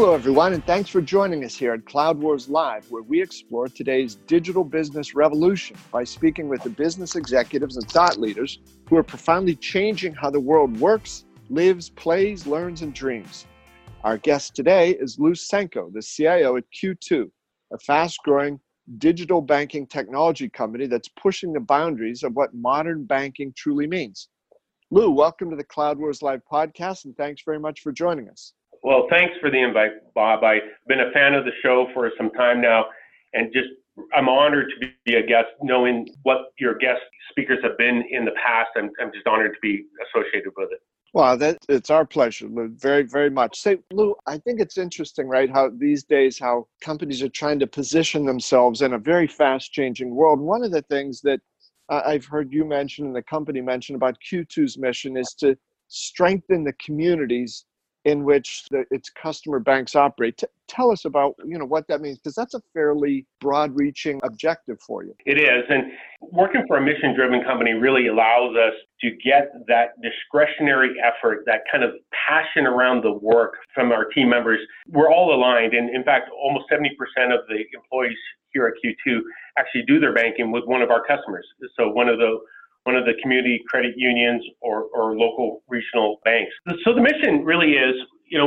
Hello, everyone, and thanks for joining us here at Cloud Wars Live, where we explore today's digital business revolution by speaking with the business executives and thought leaders who are profoundly changing how the world works, lives, plays, learns, and dreams. Our guest today is Lou Senko, the CIO at Q2, a fast-growing digital banking technology company that's pushing the boundaries of what modern banking truly means. Lou, welcome to the Cloud Wars Live podcast, and thanks very much for joining us. Well, thanks for the invite, Bob. I've been a fan of the show for some time now, and I'm honored to be a guest, knowing what your guest speakers have been in the past. I'm just honored to be associated with it. Wow, it's our pleasure, Lou, very, very much. Say, Lou, I think it's interesting, right, how these days, how companies are trying to position themselves in a very fast-changing world. One of the things that I've heard you mention and the company mention about Q2's mission is to strengthen the communities in which its customer banks operate. Tell us about what that means, because that's a fairly broad-reaching objective for you. It is, and working for a mission-driven company really allows us to get that discretionary effort, that kind of passion around the work from our team members. We're all aligned, and in fact, almost 70% of the employees here at Q2 actually do their banking with one of our customers. So one of the community credit unions or local regional banks. So the mission really is,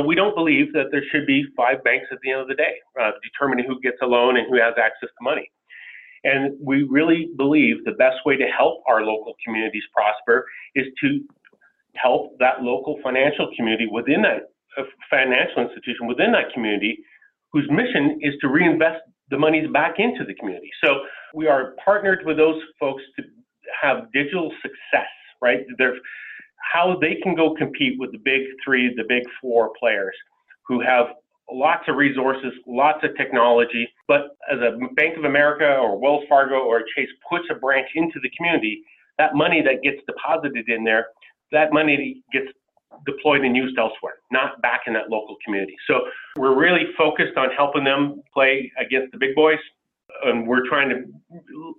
we don't believe that there should be five banks at the end of the day, determining who gets a loan and who has access to money. And we really believe the best way to help our local communities prosper is to help that local financial community within that financial institution, within that community, whose mission is to reinvest the monies back into the community. So we are partnered with those folks to have digital success, right? How they can go compete with the big three, the big four players who have lots of resources, lots of technology, but as a Bank of America or Wells Fargo or Chase puts a branch into the community, that money that gets deposited in there, that money gets deployed and used elsewhere, not back in that local community. So we're really focused on helping them play against the big boys, and we're trying to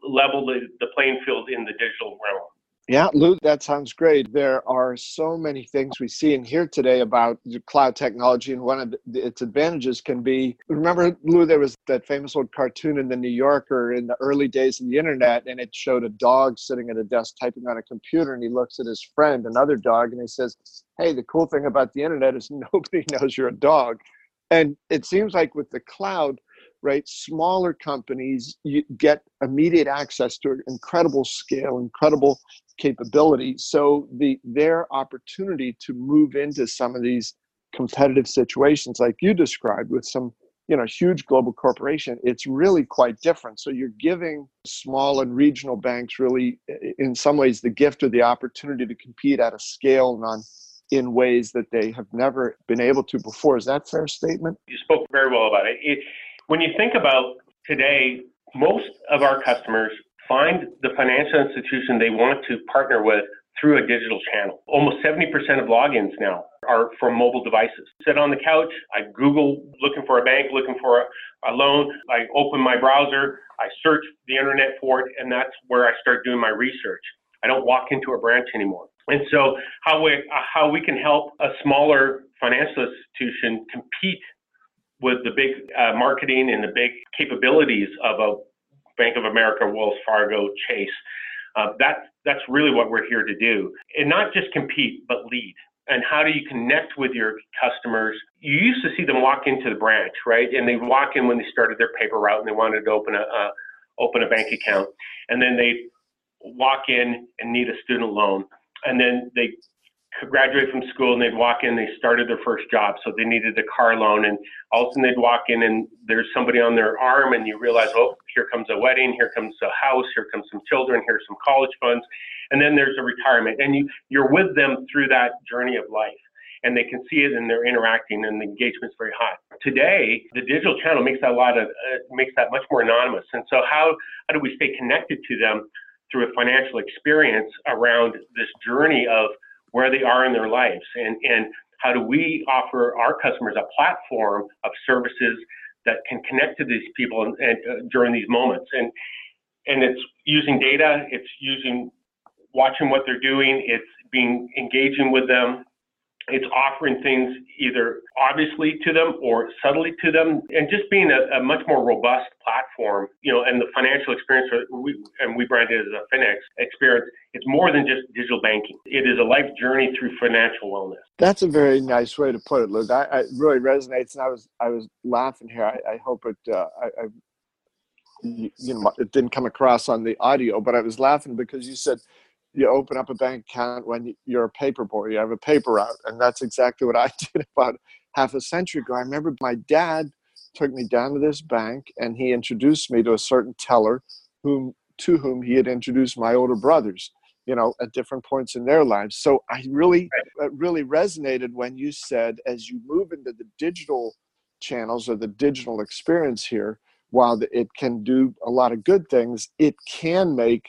level the playing field in the digital realm. Yeah, Lou, that sounds great. There are so many things we see and hear today about cloud technology, and one of its advantages can be, remember, Lou, there was that famous old cartoon in the New Yorker in the early days of the internet, and it showed a dog sitting at a desk typing on a computer, and he looks at his friend, another dog, and he says, hey, the cool thing about the internet is nobody knows you're a dog. And it seems like with the cloud, right, smaller companies, you get immediate access to incredible scale, incredible capability. So their opportunity to move into some of these competitive situations, like you described, with some huge global corporation, it's really quite different. So you're giving small and regional banks really, in some ways, the gift or the opportunity to compete at a scale and in ways that they have never been able to before. Is that a fair statement? You spoke very well about it. When you think about today, most of our customers find the financial institution they want to partner with through a digital channel. Almost 70% of logins now are from mobile devices. Sit on the couch, I Google looking for a bank, looking for a loan. I open my browser, I search the internet for it, and that's where I start doing my research. I don't walk into a branch anymore. And so how we can help a smaller financial institution compete with the big marketing and the big capabilities of a Bank of America, Wells Fargo, Chase. That's really what we're here to do. And not just compete, but lead. And how do you connect with your customers? You used to see them walk into the branch, right? And they walk in when they started their paper route and they wanted to open a bank account. And then they walk in and need a student loan. And then they graduate from school and they'd walk in, they started their first job, so they needed a car loan, and all of a sudden they'd walk in and there's somebody on their arm and you realize, oh, here comes a wedding, here comes a house, here comes some children, here's some college funds, and then there's a retirement, and you're with them through that journey of life, and they can see it and they're interacting and the engagement's very high. Today, the digital channel makes that much more anonymous, and so how do we stay connected to them through a financial experience around this journey of where they are in their lives, and how do we offer our customers a platform of services that can connect to these people and during these moments. And it's using data, it's watching what they're doing, it's being engaging with them, It's offering things either obviously to them or subtly to them, and just being a much more robust platform, and the financial experience, we branded it as a FinEx experience. It's more than just digital banking. It is a life journey through financial wellness. That's a very nice way to put it, Luke. It really resonates, and I was laughing here. I hope it, it didn't come across on the audio, but I was laughing because you said, you open up a bank account when you're a paper boy, you have a paper route. And that's exactly what I did about half a century ago. I remember my dad took me down to this bank and he introduced me to a certain teller to whom he had introduced my older brothers, at different points in their lives. So it really resonated when you said, as you move into the digital channels or the digital experience here, while it can do a lot of good things, it can make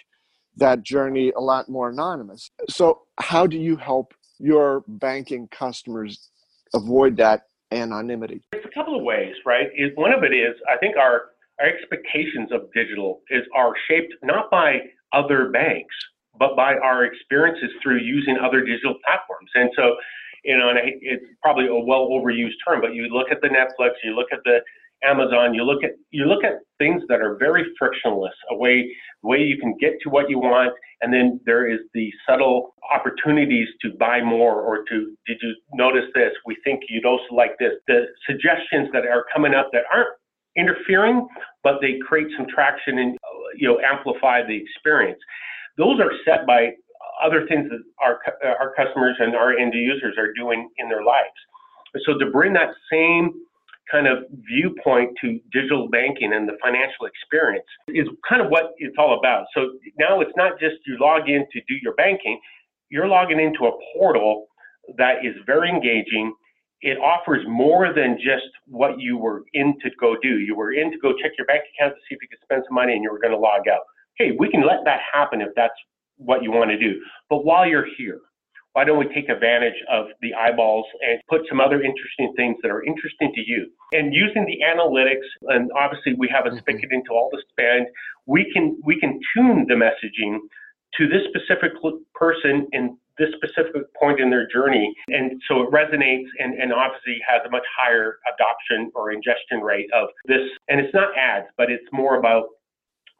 that journey a lot more anonymous. So how do you help your banking customers avoid that anonymity? It's a couple of ways, right? One of it is, I think our expectations of digital are shaped not by other banks, but by our experiences through using other digital platforms. And so, and it's probably a well overused term, but you look at the Netflix, you look at the Amazon, you look at things that are very frictionless, a way you can get to what you want, and then there is the subtle opportunities to buy more or to, did you notice this? We think you'd also like this. The suggestions that are coming up that aren't interfering, but they create some traction and amplify the experience. Those are set by other things that our customers and our end users are doing in their lives. So to bring that same kind of viewpoint to digital banking and the financial experience is kind of what it's all about. So now it's not just you log in to do your banking, you're logging into a portal that is very engaging. It offers more than just what you were in to go do. You were in to go check your bank account to see if you could spend some money and you were going to log out. Hey, we can let that happen if that's what you want to do. But while you're here, why don't we take advantage of the eyeballs and put some other interesting things that are interesting to you? And using the analytics, and obviously we have a spigot into all the spend, we can tune the messaging to this specific person in this specific point in their journey. And so it resonates and obviously has a much higher adoption or ingestion rate of this. And it's not ads, but it's more about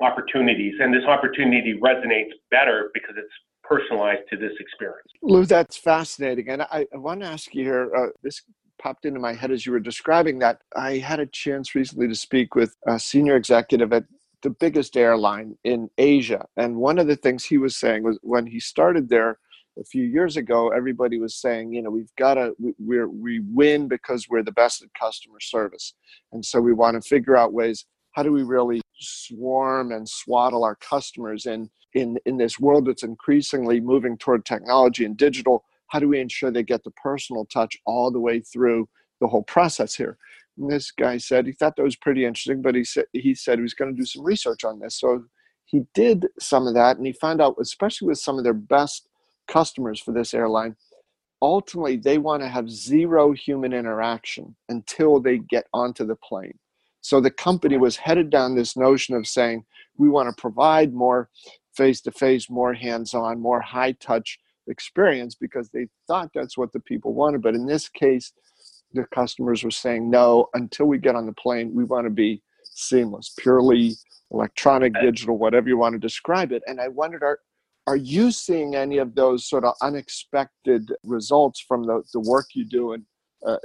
opportunities. And this opportunity resonates better because it's personalized to this experience. Lou, that's fascinating. And I want to ask you here, this popped into my head as you were describing that. I had a chance recently to speak with a senior executive at the biggest airline in Asia. And one of the things he was saying was when he started there a few years ago, everybody was saying, we've got to, we win because we're the best at customer service. And so we want to figure out ways, how do we really swarm and swaddle our customers in this world that's increasingly moving toward technology and digital? How do we ensure they get the personal touch all the way through the whole process here? And this guy said, he thought that was pretty interesting, but he said he was going to do some research on this. So he did some of that, and he found out, especially with some of their best customers for this airline, ultimately they want to have zero human interaction until they get onto the plane. So the company was headed down this notion of saying, we want to provide more face-to-face, more hands-on, more high-touch experience because they thought that's what the people wanted. But in this case, the customers were saying, no, until we get on the plane, we want to be seamless, purely electronic, digital, whatever you want to describe it. And I wondered, are you seeing any of those sort of unexpected results from the work you do and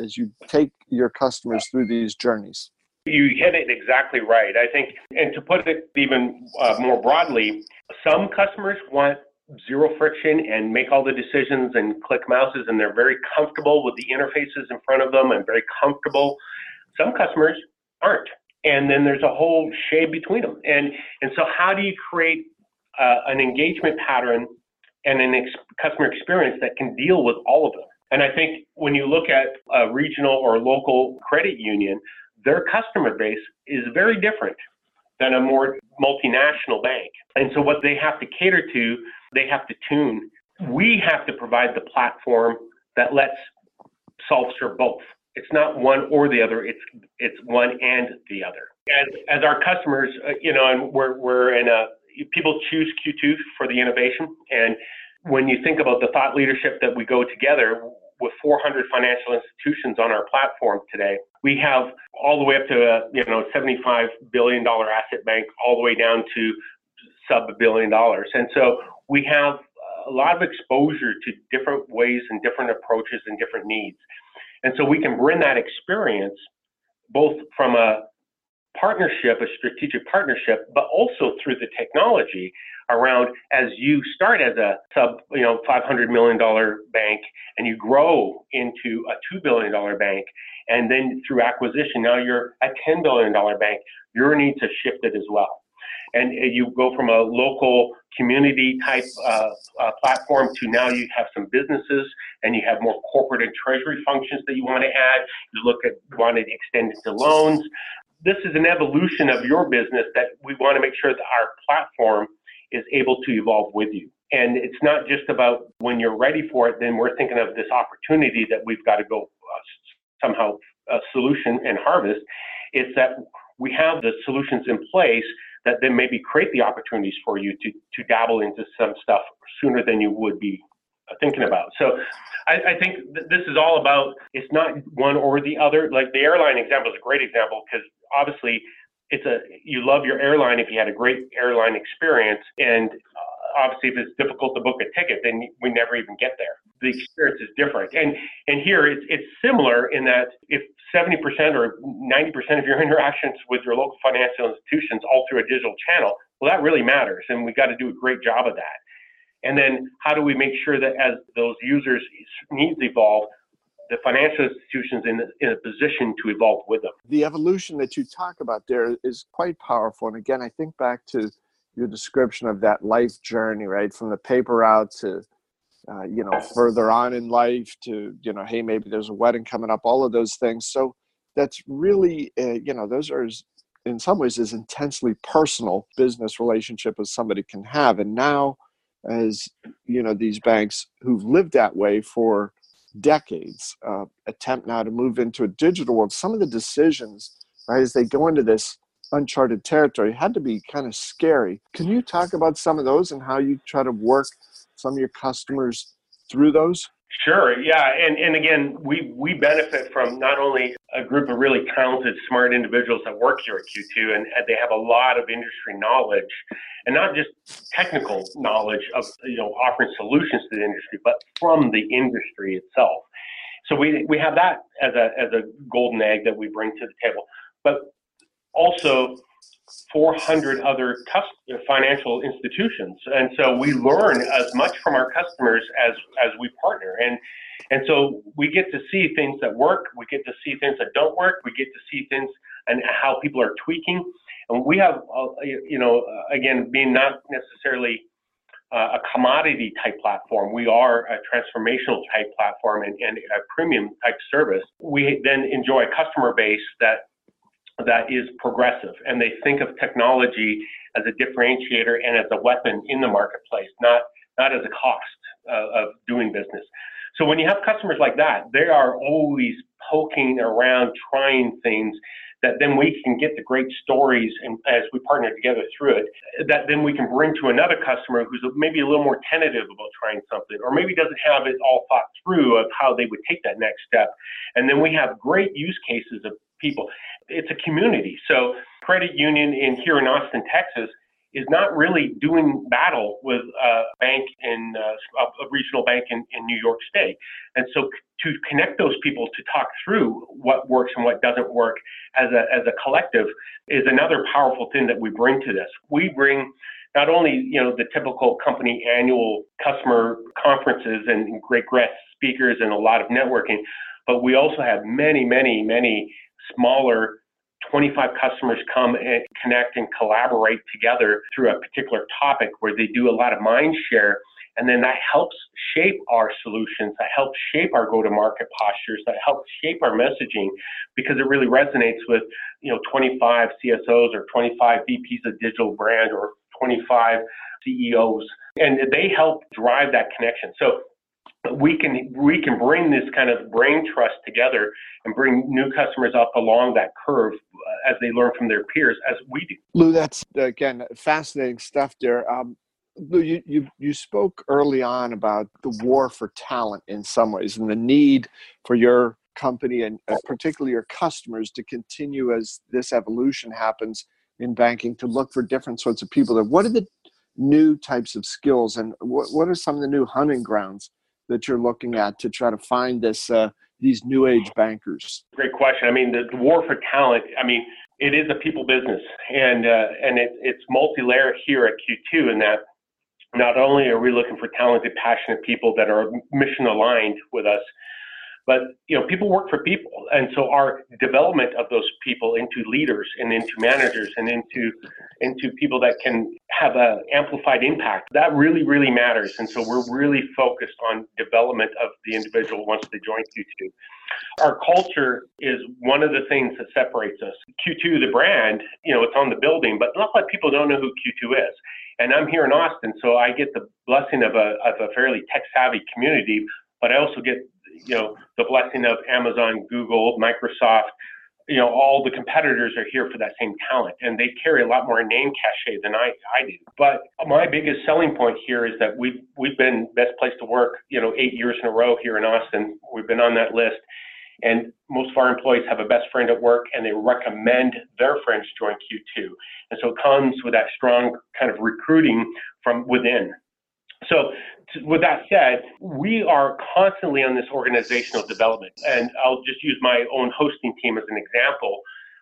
as you take your customers through these journeys? You hit it exactly right. I think, and to put it even more broadly, some customers want zero friction and make all the decisions and click mouses, and they're very comfortable with the interfaces in front of them and very comfortable. Some customers aren't. And then there's a whole shade between them. And so how do you create an engagement pattern and an customer experience that can deal with all of them? And I think when you look at a regional or local credit union, their customer base is very different than a more multinational bank. And so what they have to cater to, they have to tune. We have to provide the platform that lets solve for both. It's not one or the other, it's one and the other. As our customers, and we're in people choose Q2 for the innovation. And when you think about the thought leadership that we go together, with 400 financial institutions on our platform today. We have all the way up to a $75 billion asset bank, all the way down to sub-$1 billion. And so we have a lot of exposure to different ways and different approaches and different needs. And so we can bring that experience both from a partnership, a strategic partnership, but also through the technology around as you start as a $500 million bank and you grow into a $2 billion bank. And then through acquisition, now you're a $10 billion bank, your needs have shifted as well. And you go from a local community type platform to now you have some businesses and you have more corporate and treasury functions that you want to add. You want to extend it to loans. This is an evolution of your business that we want to make sure that our platform is able to evolve with you. And it's not just about when you're ready for it, then we're thinking of this opportunity that we've got to go somehow solution and harvest. It's that we have the solutions in place that then maybe create the opportunities for you to dabble into some stuff sooner than you would be thinking about. So I think this is all about, it's not one or the other. Like the airline example is a great example because obviously you love your airline if you had a great airline experience, and obviously if it's difficult to book a ticket, then we never even get there. The experience is different. And here it's similar in that if 70% or 90% of your interactions with your local financial institutions all through a digital channel, well, that really matters. And we've got to do a great job of that. And then how do we make sure that as those users' needs evolve, the financial institutions in a position to evolve with them? The evolution that you talk about there is quite powerful. And again, I think back to your description of that life journey, right? From the paper route to, further on in life to, hey, maybe there's a wedding coming up, all of those things. So that's really, those are in some ways as intensely personal business relationship as somebody can have. And now, as you know, these banks who've lived that way for decades attempt now to move into a digital world. Some of the decisions, right, as they go into this uncharted territory had to be kind of scary. Can you talk about some of those and how you try to work some of your customers through those? Sure, yeah. And again, we benefit from not only a group of really talented, smart individuals that work here at Q2, and they have a lot of industry knowledge, and not just technical knowledge of offering solutions to the industry, but from the industry itself. So we have that as a golden egg that we bring to the table. But also 400 other financial institutions. And so we learn as much from our customers as we partner. And so we get to see things that work. We get to see things that don't work. We get to see things and how people are tweaking. And we have, again, being not necessarily a commodity type platform. We are a transformational type platform and a premium type service. We then enjoy a customer base that is progressive, and they think of technology as a differentiator and as a weapon in the marketplace, not as a cost of doing business. So when you have customers like that, they are always poking around, trying things that then we can get the great stories, and as we partner together through it, that then we can bring to another customer who's maybe a little more tentative about trying something, or maybe doesn't have it all thought through of how they would take that next step. And then we have great use cases of people. It's a community. So credit union here in Austin, Texas, is not really doing battle with a regional bank in New York State. And so to connect those people to talk through what works and what doesn't work as a collective is another powerful thing that we bring to this. We bring not only the typical company annual customer conferences and great guest speakers and a lot of networking, but we also have many, many, many smaller 25 customers come and connect and collaborate together through a particular topic where they do a lot of mind share. And then that helps shape our solutions, that helps shape our go-to-market postures, that helps shape our messaging, because it really resonates with 25 CSOs or 25 VPs of digital brand or 25 CEOs. And they help drive that connection. So we can bring this kind of brain trust together and bring new customers up along that curve as they learn from their peers, as we do. Lou, that's, again, fascinating stuff there. Lou, you spoke early on about the war for talent in some ways, and the need for your company and particularly your customers to continue as this evolution happens in banking to look for different sorts of people. What are the new types of skills, and what are some of the new hunting grounds that you're looking at to try to find this these new age bankers? Great question. I mean, the war for talent, I mean, it is a people business, and it's multi-layered here at Q2 in that not only are we looking for talented, passionate people that are mission aligned with us, but you know, people work for people, and so our development of those people into leaders and into managers and into people that can have an amplified impact, that really, really matters. And so we're really focused on development of the individual once they join Q2. Our culture is one of the things that separates us. Q2, the brand, you know, it's on the building, but not a lot of people don't know who Q2 is. And I'm here in Austin, so I get the blessing of a fairly tech-savvy community, but I also get, you know, the blessing of Amazon, Google, Microsoft. You know, all the competitors are here for that same talent, and they carry a lot more name cachet than I do. But my biggest selling point here is that we've been best place to work, you know, 8 years in a row here in Austin. We've been on that list, and most of our employees have a best friend at work, and they recommend their friends join Q2. And so it comes with that strong kind of recruiting from within. So with that said, we are constantly on this organizational development. And I'll just use my own hosting team as an example.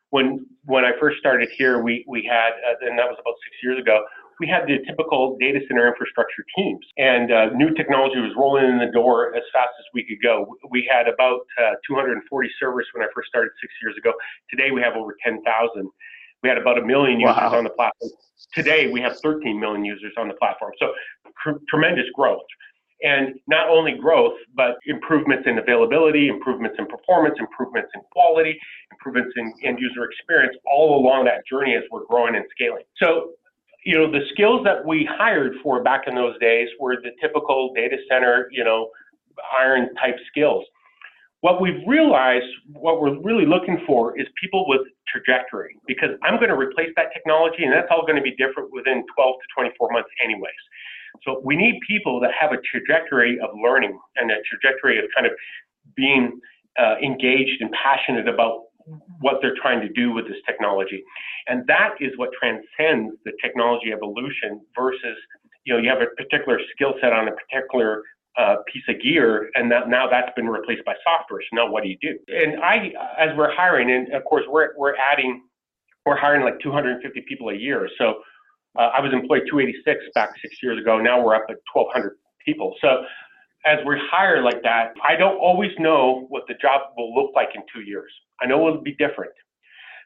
When I first started here, we had, and that was about 6 years ago, we had the typical data center infrastructure teams. And new technology was rolling in the door as fast as we could go. We had about 240 servers when I first started 6 years ago. Today, we have over 10,000. We had about 1 million users on the platform. Today, we have 13 million users on the platform. So tremendous growth. And not only growth, but improvements in availability, improvements in performance, improvements in quality, improvements in end user experience, all along that journey as we're growing and scaling. So, you know, the skills that we hired for back in those days were the typical data center, you know, iron type skills. What we've realized, what we're really looking for is people with trajectory, because I'm going to replace that technology, and that's all going to be different within 12 to 24 months anyways. So we need people that have a trajectory of learning and a trajectory of kind of being engaged and passionate about what they're trying to do with this technology. And that is what transcends the technology evolution versus, you know, you have a particular skill set on a particular piece of gear, and that now that's been replaced by software. So now what do you do? And I, as we're hiring, and of course we're hiring like 250 people a year. So I was employed 286 back 6 years ago. Now we're up at 1,200 people. So as we hire like that, I don't always know what the job will look like in 2 years. I know it'll be different.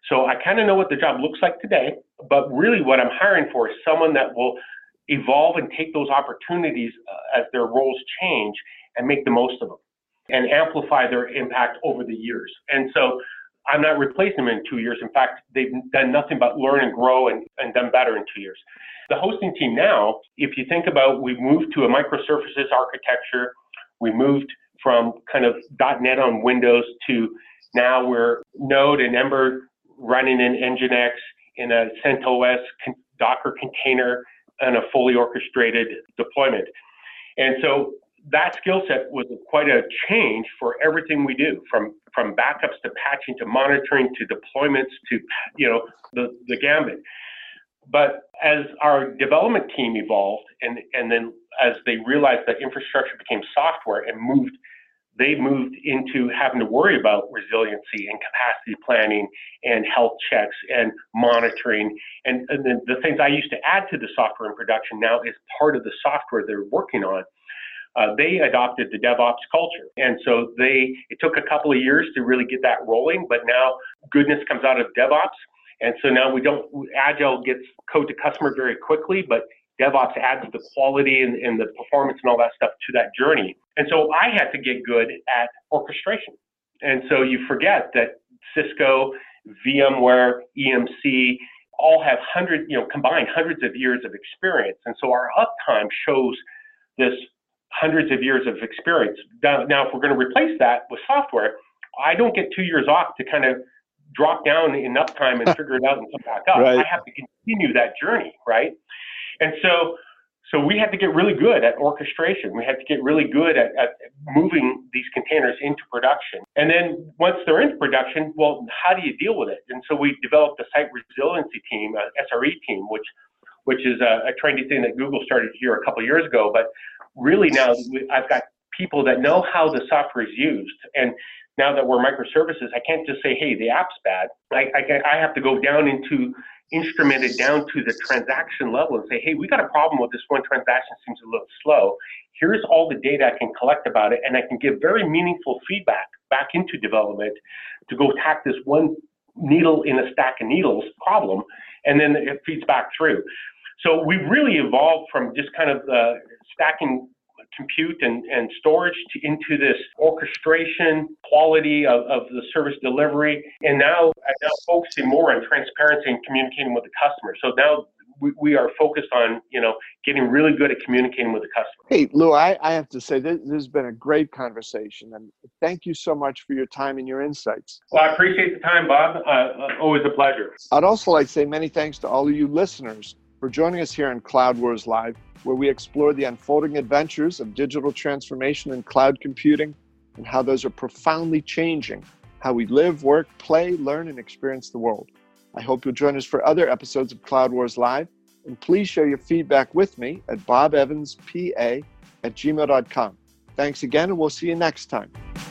So I kind of know what the job looks like today, but really what I'm hiring for is someone that will evolve and take those opportunities as their roles change and make the most of them and amplify their impact over the years. And so I'm not replacing them in 2 years. In fact, they've done nothing but learn and grow and done better in 2 years. The hosting team now, if you think about, we moved to a microservices architecture. We moved from kind of .NET on Windows to now we're Node and Ember running in Nginx in a CentOS Docker container and a fully orchestrated deployment. And so that skill set was quite a change for everything we do, from backups to patching to monitoring to deployments to, you know, the gambit. But as our development team evolved and then as they realized that infrastructure became software and moved, they moved into having to worry about resiliency and capacity planning and health checks and monitoring. And then the things I used to add to the software in production now is part of the software they're working on. They adopted the DevOps culture. And so it took a couple of years to really get that rolling, but now goodness comes out of DevOps. And so now Agile gets code to customer very quickly, but DevOps adds the quality and the performance and all that stuff to that journey. And so I had to get good at orchestration. And so you forget that Cisco, VMware, EMC, all have combined hundreds of years of experience. And so our uptime shows this hundreds of years of experience. Now, if we're going to replace that with software, I don't get 2 years off to kind of drop down in uptime and figure it out and come back up. Right. I have to continue that journey, right? And so So we had to get really good at orchestration. We had to get really good at moving these containers into production. And then once they're in production, well, how do you deal with it? And so we developed a site resiliency team, an SRE team, which is a trendy thing that Google started here a couple of years ago. But really now I've got people that know how the software is used. And now that we're microservices, I can't just say, hey, the app's bad. I have to go down into instrumented down to the transaction level and say, hey, we got a problem with this one transaction, seems a little slow. Here's all the data I can collect about it, and I can give very meaningful feedback back into development to go tack this one needle in a stack of needles problem, and then it feeds back through. So we really evolved from just kind of stacking compute and storage into this orchestration quality of the service delivery. And now I'm now focusing more on transparency and communicating with the customer. So now we are focused on, getting really good at communicating with the customer. Hey, Lou, I have to say this has been a great conversation, and thank you so much for your time and your insights. Well, I appreciate the time, Bob. Always a pleasure. I'd also like to say many thanks to all of you listeners for joining us here on Cloud Wars Live, where we explore the unfolding adventures of digital transformation and cloud computing and how those are profoundly changing how we live, work, play, learn, and experience the world. I hope you'll join us for other episodes of Cloud Wars Live, and please share your feedback with me at bobevanspa@gmail.com. Thanks again, and we'll see you next time.